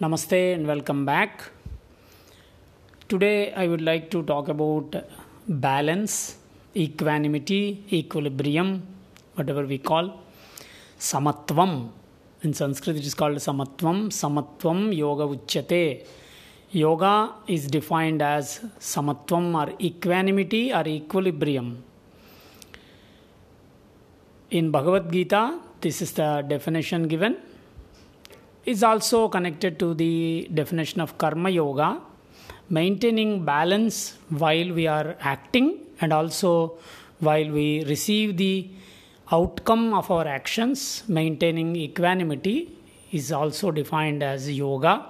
Namaste and welcome back. Today I would like to talk about balance, equanimity, equilibrium, whatever we call, samatvam. In Sanskrit it is called samatvam. Samatvam yoga uchyate. Yoga is defined as samatvam or equanimity or equilibrium. In Bhagavad Gita, this is the definition given. Is also connected to the definition of Karma Yoga, maintaining balance while we are acting and also while we receive the outcome of our actions. Maintaining equanimity is also defined as yoga.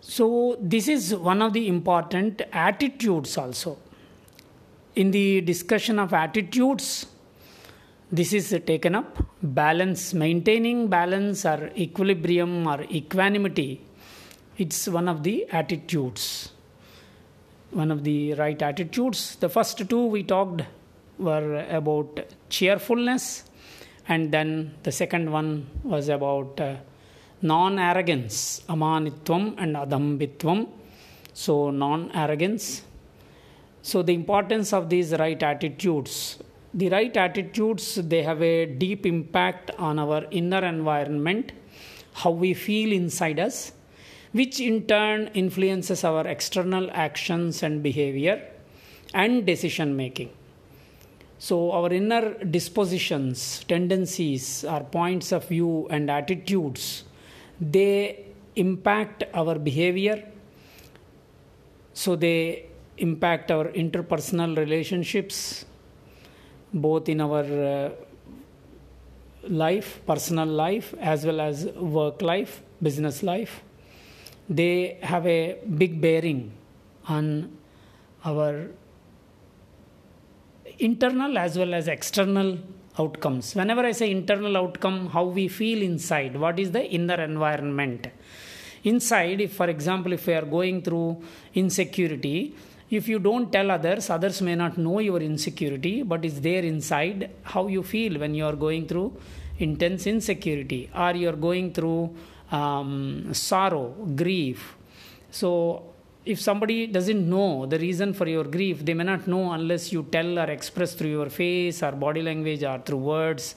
So this is one of the important attitudes also. In the discussion of attitudes, this is taken up. Balance, maintaining balance or equilibrium or equanimity, it's one of the attitudes, one of the right attitudes. The first two we talked were about cheerfulness, and then the second one was about non-arrogance, Amanitvam and Adambitvam. So non-arrogance. So the importance of these right attitudes. The right attitudes, they have a deep impact on our inner environment, how we feel inside us, which in turn influences our external actions and behavior and decision making. So our inner dispositions, tendencies, our points of view and attitudes, they impact our behavior. So they impact our interpersonal relationships, both in our life, personal life, as well as work life, business life. They have a big bearing on our internal as well as external outcomes. Whenever I say internal outcome, how we feel inside, what is the inner environment? Inside, if for example, if we are going through insecurity, if you don't tell others, others may not know your insecurity, but it's there inside how you feel when you are going through intense insecurity or you are going through sorrow, grief. So if somebody doesn't know the reason for your grief, they may not know unless you tell or express through your face or body language or through words.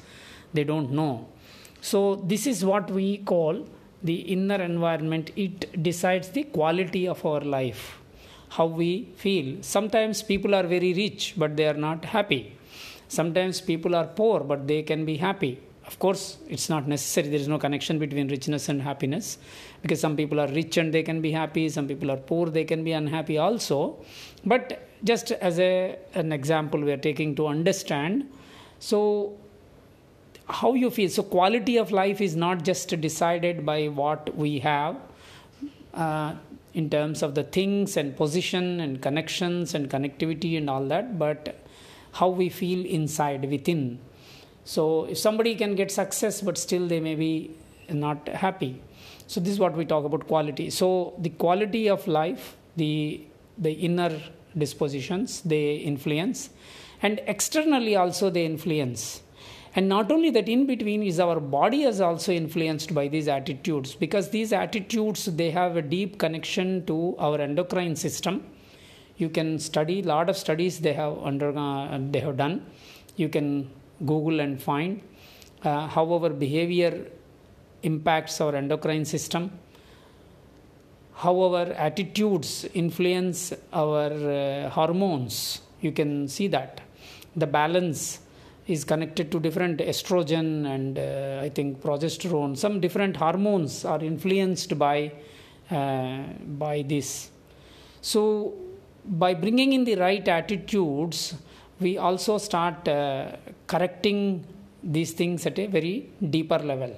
They don't know. So this is what we call the inner environment. It decides the quality of our life, how we feel. Sometimes people are very rich, but they are not happy. Sometimes people are poor, but they can be happy. Of course, it's not necessary. There is no connection between richness and happiness, because some people are rich and they can be happy. Some people are poor, they can be unhappy also. But just as an example we are taking to understand. So how you feel. So quality of life is not just decided by what we have, in terms of the things and position and connections and connectivity and all that, but how we feel inside, within. So if somebody can get success, but still they may be not happy. So this is what we talk about quality. So the quality of life, the inner dispositions, they influence, and externally also they influence. And not only that, in between is our body is also influenced by these attitudes, because these attitudes, they have a deep connection to our endocrine system. You can study, lot of studies they have done. You can Google and find how our behavior impacts our endocrine system, how our attitudes influence our hormones. You can see that the balance is connected to different estrogen and I think progesterone. Some different hormones are influenced by this. So by bringing in the right attitudes, we also start correcting these things at a very deeper level.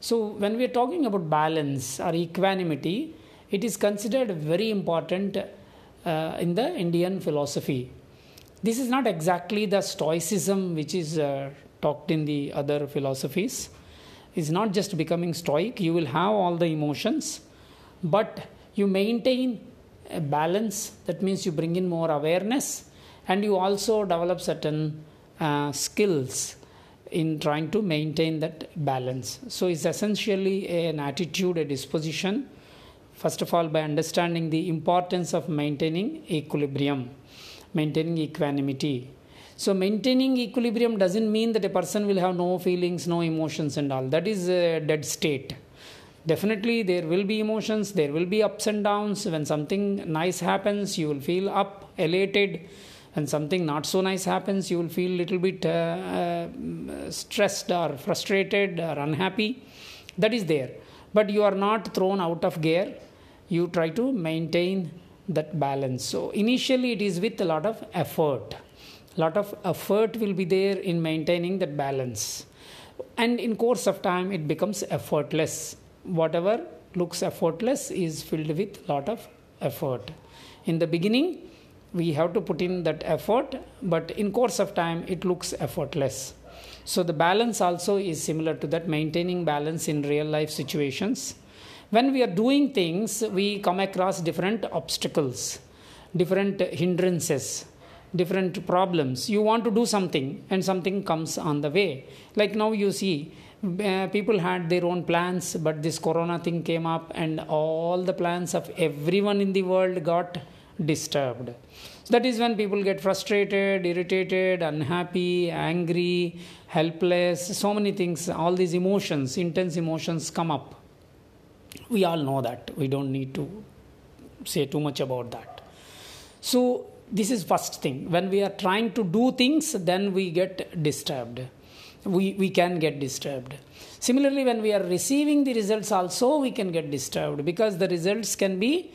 So when we are talking about balance or equanimity, it is considered very important in the Indian philosophy. This is not exactly the stoicism which is talked in the other philosophies. is not just becoming stoic. You will have all the emotions, but you maintain a balance. That means you bring in more awareness, and you also develop certain skills in trying to maintain that balance. So it's essentially an attitude, a disposition, first of all by understanding the importance of maintaining equilibrium, maintaining equanimity. So maintaining equilibrium doesn't mean that a person will have no feelings, no emotions and all. That is a dead state. Definitely there will be emotions, there will be ups and downs. When something nice happens, you will feel up, elated. When something not so nice happens, you will feel a little bit stressed or frustrated or unhappy. That is there. But you are not thrown out of gear. You try to maintain that balance. So initially it is with a lot of effort. Lot of effort will be there in maintaining that balance. And in course of time, it becomes effortless. Whatever looks effortless is filled with lot of effort. In the beginning, we have to put in that effort, but in course of time, it looks effortless. So the balance also is similar to that, maintaining balance in real life situations. When we are doing things, we come across different obstacles, different hindrances, different problems. You want to do something and something comes on the way. Like now you see, people had their own plans, but this corona thing came up and all the plans of everyone in the world got disturbed. That is when people get frustrated, irritated, unhappy, angry, helpless, so many things. All these emotions, intense emotions come up. We all know that. We don't need to say too much about that. So this is first thing. When we are trying to do things, then we get disturbed. We can get disturbed. Similarly, when we are receiving the results also, we can get disturbed, because the results can be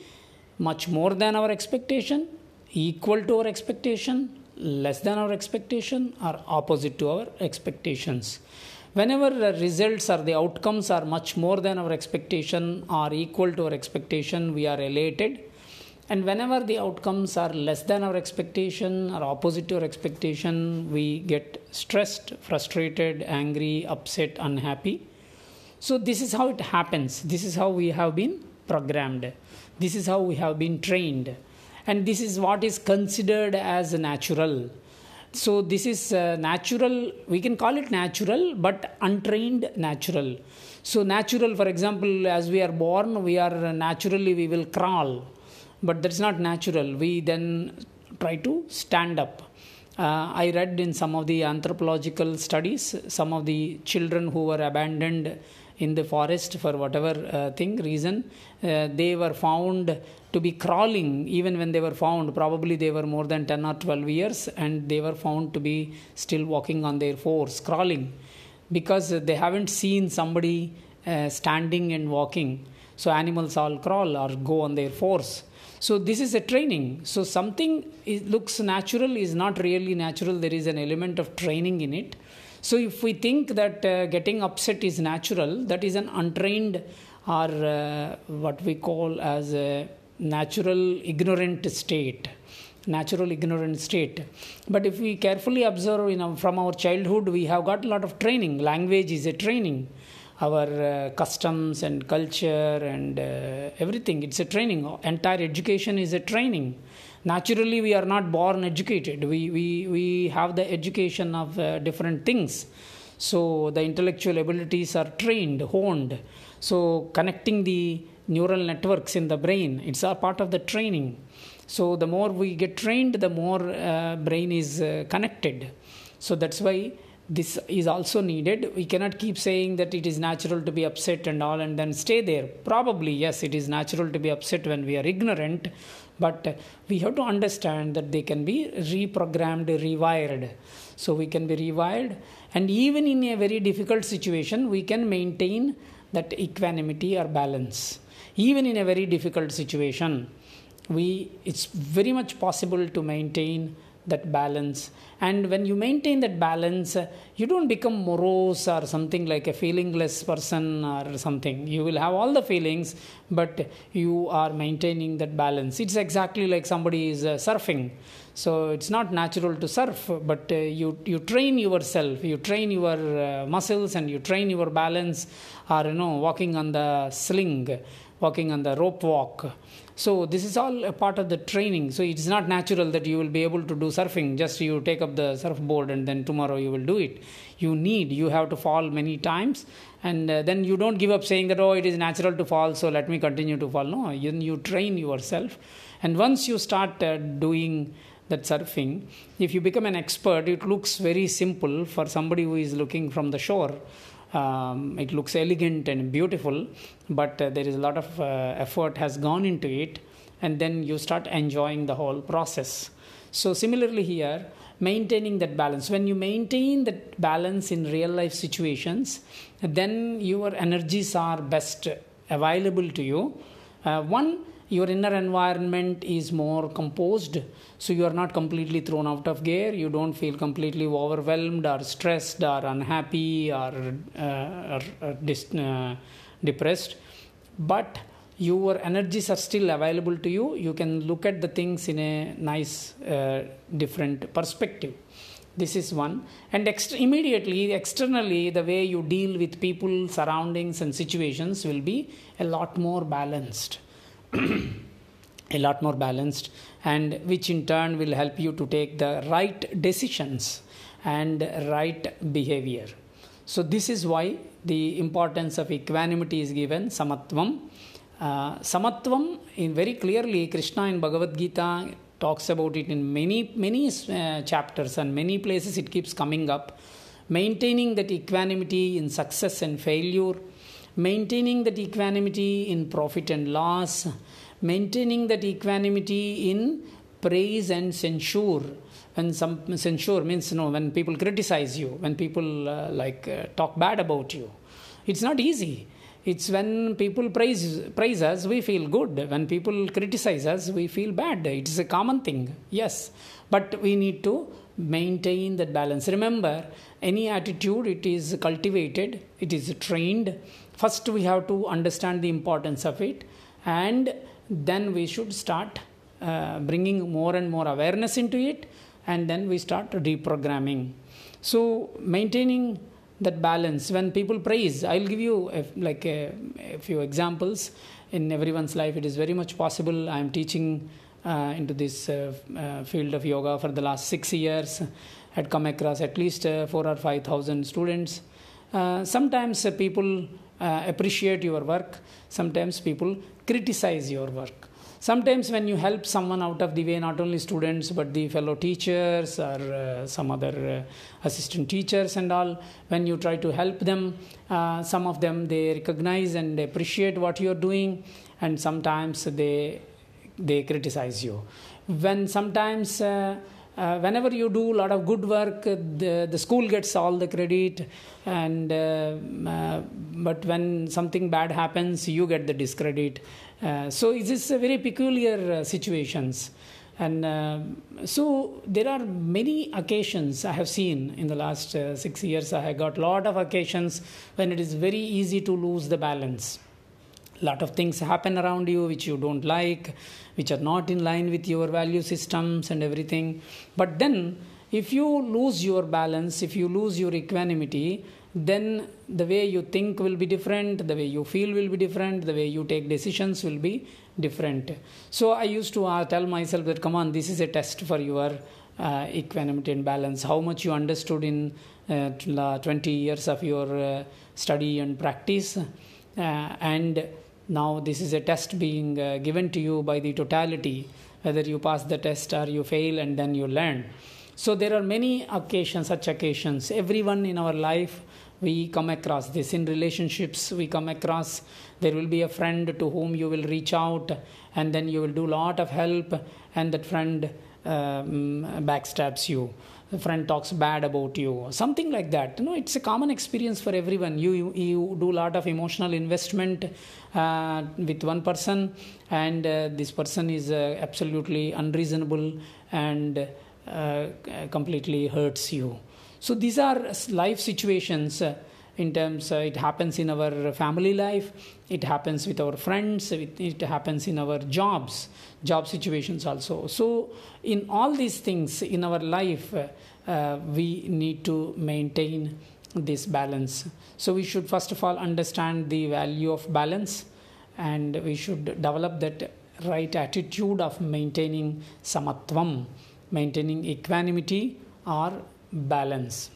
much more than our expectation, equal to our expectation, less than our expectation, or opposite to our expectations. Whenever the results or the outcomes are much more than our expectation or equal to our expectation, we are elated. And whenever the outcomes are less than our expectation or opposite to our expectation, we get stressed, frustrated, angry, upset, unhappy. So this is how it happens. This is how we have been programmed. This is how we have been trained. And this is what is considered as natural. So this is natural. We can call it natural, but untrained natural. So natural, for example, as we are born, we are naturally, we will crawl. But that's not natural. We then try to stand up. I read in some of the anthropological studies, some of the children who were abandoned in the forest for whatever reason, they were found to be crawling. Even when they were found, probably they were more than 10 or 12 years, and they were found to be still walking on their fours, crawling, because they haven't seen somebody standing and walking. So animals all crawl or go on their fours. So this is a training. So something looks natural is not really natural. There is an element of training in it. So if we think that getting upset is natural, that is an untrained or what we call as a natural ignorant state. Natural ignorant state. But if we carefully observe, from our childhood, we have got a lot of training. Language is a training. Our customs and culture and everything, it's a training. Entire education is a training. Naturally, we are not born educated. We have the education of different things. So the intellectual abilities are trained, honed. So connecting the neural networks in the brain, it's a part of the training. So the more we get trained, the more brain is connected. So that's why this is also needed. We cannot keep saying that it is natural to be upset and all and then stay there. Probably, yes, it is natural to be upset when we are ignorant, but we have to understand that they can be reprogrammed, rewired. So we can be rewired. And even in a very difficult situation, we can maintain that equanimity or balance. Even in a very difficult situation, it's very much possible to maintain that balance. And when you maintain that balance, you don't become morose or something like a feelingless person or something. You will have all the feelings, but you are maintaining that balance. It's exactly like somebody is surfing. So it's not natural to surf, but you train yourself, you train your muscles, and you train your balance, or walking on the sling, walking on the rope walk. So this is all a part of the training. So it's not natural that you will be able to do surfing. Just you take up the surfboard and then tomorrow you will do it. You have to fall many times, and then you don't give up saying that, oh, it is natural to fall, so let me continue to fall. No, you train yourself. And once you start doing that surfing, if you become an expert, it looks very simple for somebody who is looking from the shore. It looks elegant and beautiful, but there is a lot of effort has gone into it, and then you start enjoying the whole process. So similarly here, maintaining that balance. When you maintain that balance in real life situations, then your energies are best available to you. Your inner environment is more composed, so you are not completely thrown out of gear. You don't feel completely overwhelmed or stressed or unhappy or depressed. But your energies are still available to you. You can look at the things in a nice, different perspective. This is one. And externally, the way you deal with people, surroundings and situations will be a lot more balanced. And which in turn will help you to take the right decisions and right behavior. So this is why the importance of equanimity is given, Samatvam. Samatvam, very clearly, Krishna in Bhagavad Gita talks about it in many chapters, and many places it keeps coming up. Maintaining that equanimity in success and failure, maintaining that equanimity in profit and loss, maintaining that equanimity in praise and censure. When some censure means, when people criticize you, when people talk bad about you, it's not easy. It's when people praise us, we feel good. When people criticize us, we feel bad. It is a common thing, yes. But we need to maintain that balance. Remember, any attitude, it is cultivated, it is trained. First, we have to understand the importance of it, and then we should start bringing more and more awareness into it, and then we start reprogramming. So, maintaining that balance. When people praise, I'll give you a few examples. In everyone's life, it is very much possible. I'm teaching into this field of yoga for the last 6 years. I'd come across at least 4,000 or 5,000 students. Sometimes people appreciate your work. Sometimes people criticize your work. Sometimes when you help someone out of the way, not only students but the fellow teachers or some other assistant teachers and all, when you try to help them, some of them, they recognize and appreciate what you're doing, and sometimes they criticize you. Whenever you do a lot of good work, the school gets all the credit, and but when something bad happens, you get the discredit. So it is a very peculiar situations, and so there are many occasions I have seen in the last 6 years. I have got a lot of occasions when it is very easy to lose the balance. Lot of things happen around you which you don't like, which are not in line with your value systems and everything. But then, if you lose your balance, if you lose your equanimity, then the way you think will be different, the way you feel will be different, the way you take decisions will be different. So I used to tell myself that, come on, this is a test for your equanimity and balance, how much you understood in 20 years of your study and practice, and now this is a test being given to you by the totality, whether you pass the test or you fail, and then you learn. So there are many occasions, such occasions. Everyone in our life, we come across this. In relationships, we come across, there will be a friend to whom you will reach out, and then you will do a lot of help, and that friend backstabs you. A friend talks bad about you, something like that. It's a common experience for everyone. You do a lot of emotional investment with one person, and this person is absolutely unreasonable and completely hurts you. So these are life situations in terms, it happens in our family life, it happens with our friends, it happens in our jobs, job situations also. So in all these things in our life, we need to maintain this balance. So we should first of all understand the value of balance, and we should develop that right attitude of maintaining samatvam, maintaining equanimity or balance.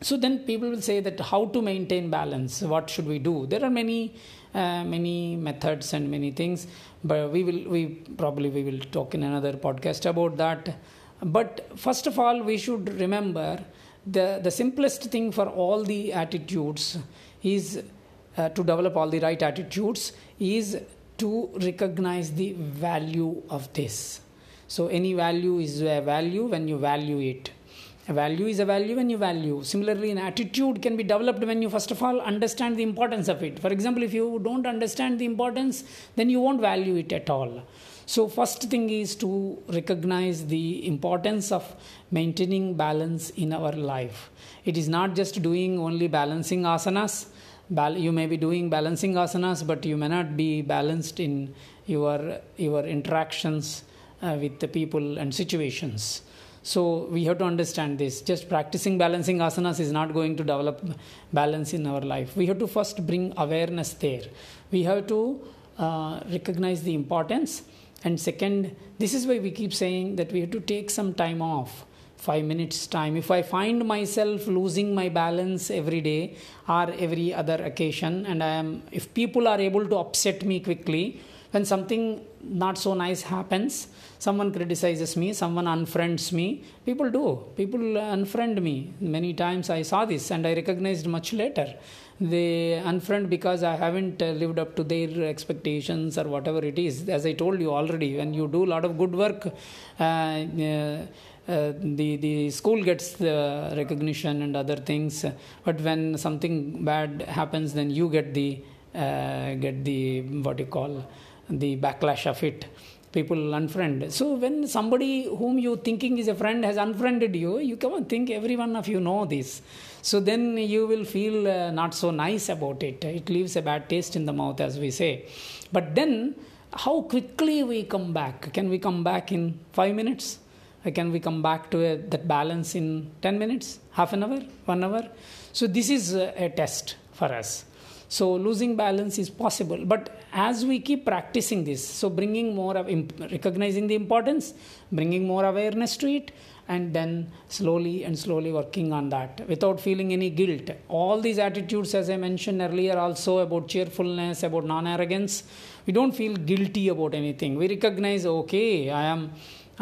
So then people will say that how to maintain balance, what should we do? There are many methods and many things, but we will talk in another podcast about that. But first of all, we should remember the simplest thing for all the attitudes is to develop all the right attitudes is to recognize the value of this. So any value is a value when you value it. A value is a value when you value. Similarly, an attitude can be developed when you first of all understand the importance of it. For example, if you don't understand the importance, then you won't value it at all. So first thing is to recognize the importance of maintaining balance in our life. It is not just doing only balancing asanas. You may be doing balancing asanas, but you may not be balanced in your interactions with the people and situations. So we have to understand this. Just practicing balancing asanas is not going to develop balance in our life. We have to first bring awareness there. We have to recognize the importance. And second, this is why we keep saying that we have to take some time off. 5 minutes time. If I find myself losing my balance every day or every other occasion, and if people are able to upset me quickly, when something not so nice happens, someone criticizes me, someone unfriends me, people unfriend me. Many times I saw this and I recognized much later. They unfriend because I haven't lived up to their expectations or whatever it is. As I told you already, when you do a lot of good work, the school gets the recognition and other things, but when something bad happens, then you get the the backlash of it. People unfriend. So when somebody whom you thinking is a friend has unfriended you, you can't think every one of you know this. So then you will feel not so nice about it. It leaves a bad taste in the mouth, as we say. But then, how quickly we come back? Can we come back in 5 minutes? Can we come back to that balance in 10 minutes, half an hour, 1 hour? So this is a test for us. So losing balance is possible. But as we keep practicing this, so bringing more of recognizing the importance, bringing more awareness to it, and then slowly working on that without feeling any guilt. All these attitudes, as I mentioned earlier, also about cheerfulness, about non-arrogance. We don't feel guilty about anything. We recognize, okay, I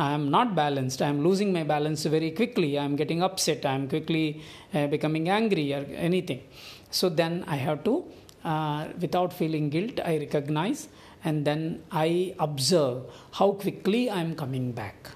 am not balanced, I am losing my balance very quickly, I am getting upset, I am quickly becoming angry or anything. So then I have to, without feeling guilt, I recognize and then I observe how quickly I am coming back.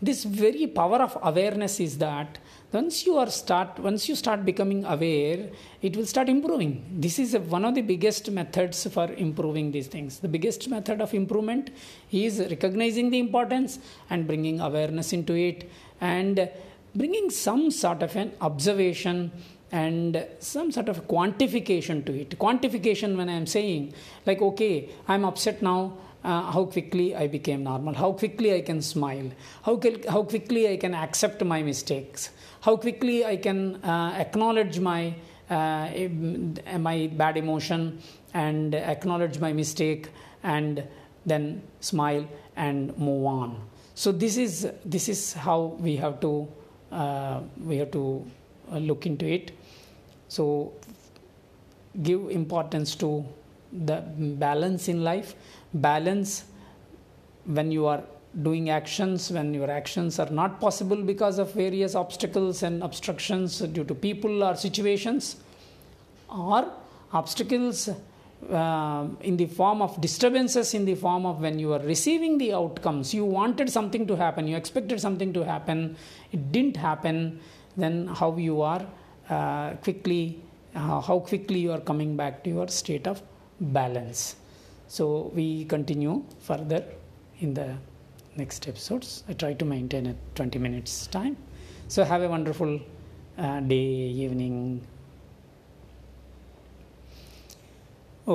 This very power of awareness is that once you start becoming aware, it will start improving. This is one of the biggest methods for improving these things. The biggest method of improvement is recognizing the importance and bringing awareness into it and bringing some sort of an observation and some sort of quantification to it. Quantification when I am saying like, okay, I am upset now. How quickly I became normal, how quickly I can smile, how quickly I can accept my mistakes, how quickly I can acknowledge my bad emotion and acknowledge my mistake and then smile and move on. So this is how we have to look into it. So give importance to the balance in life. Balance when you are doing actions, when your actions are not possible because of various obstacles and obstructions due to people or situations, or obstacles in the form of disturbances, in the form of when you are receiving the outcomes, you wanted something to happen, you expected something to happen, it didn't happen, then how you are how quickly you are coming back to your state of balance. So we continue further in the next episodes. I try to maintain a 20 minutes time. So have a wonderful day, evening. Om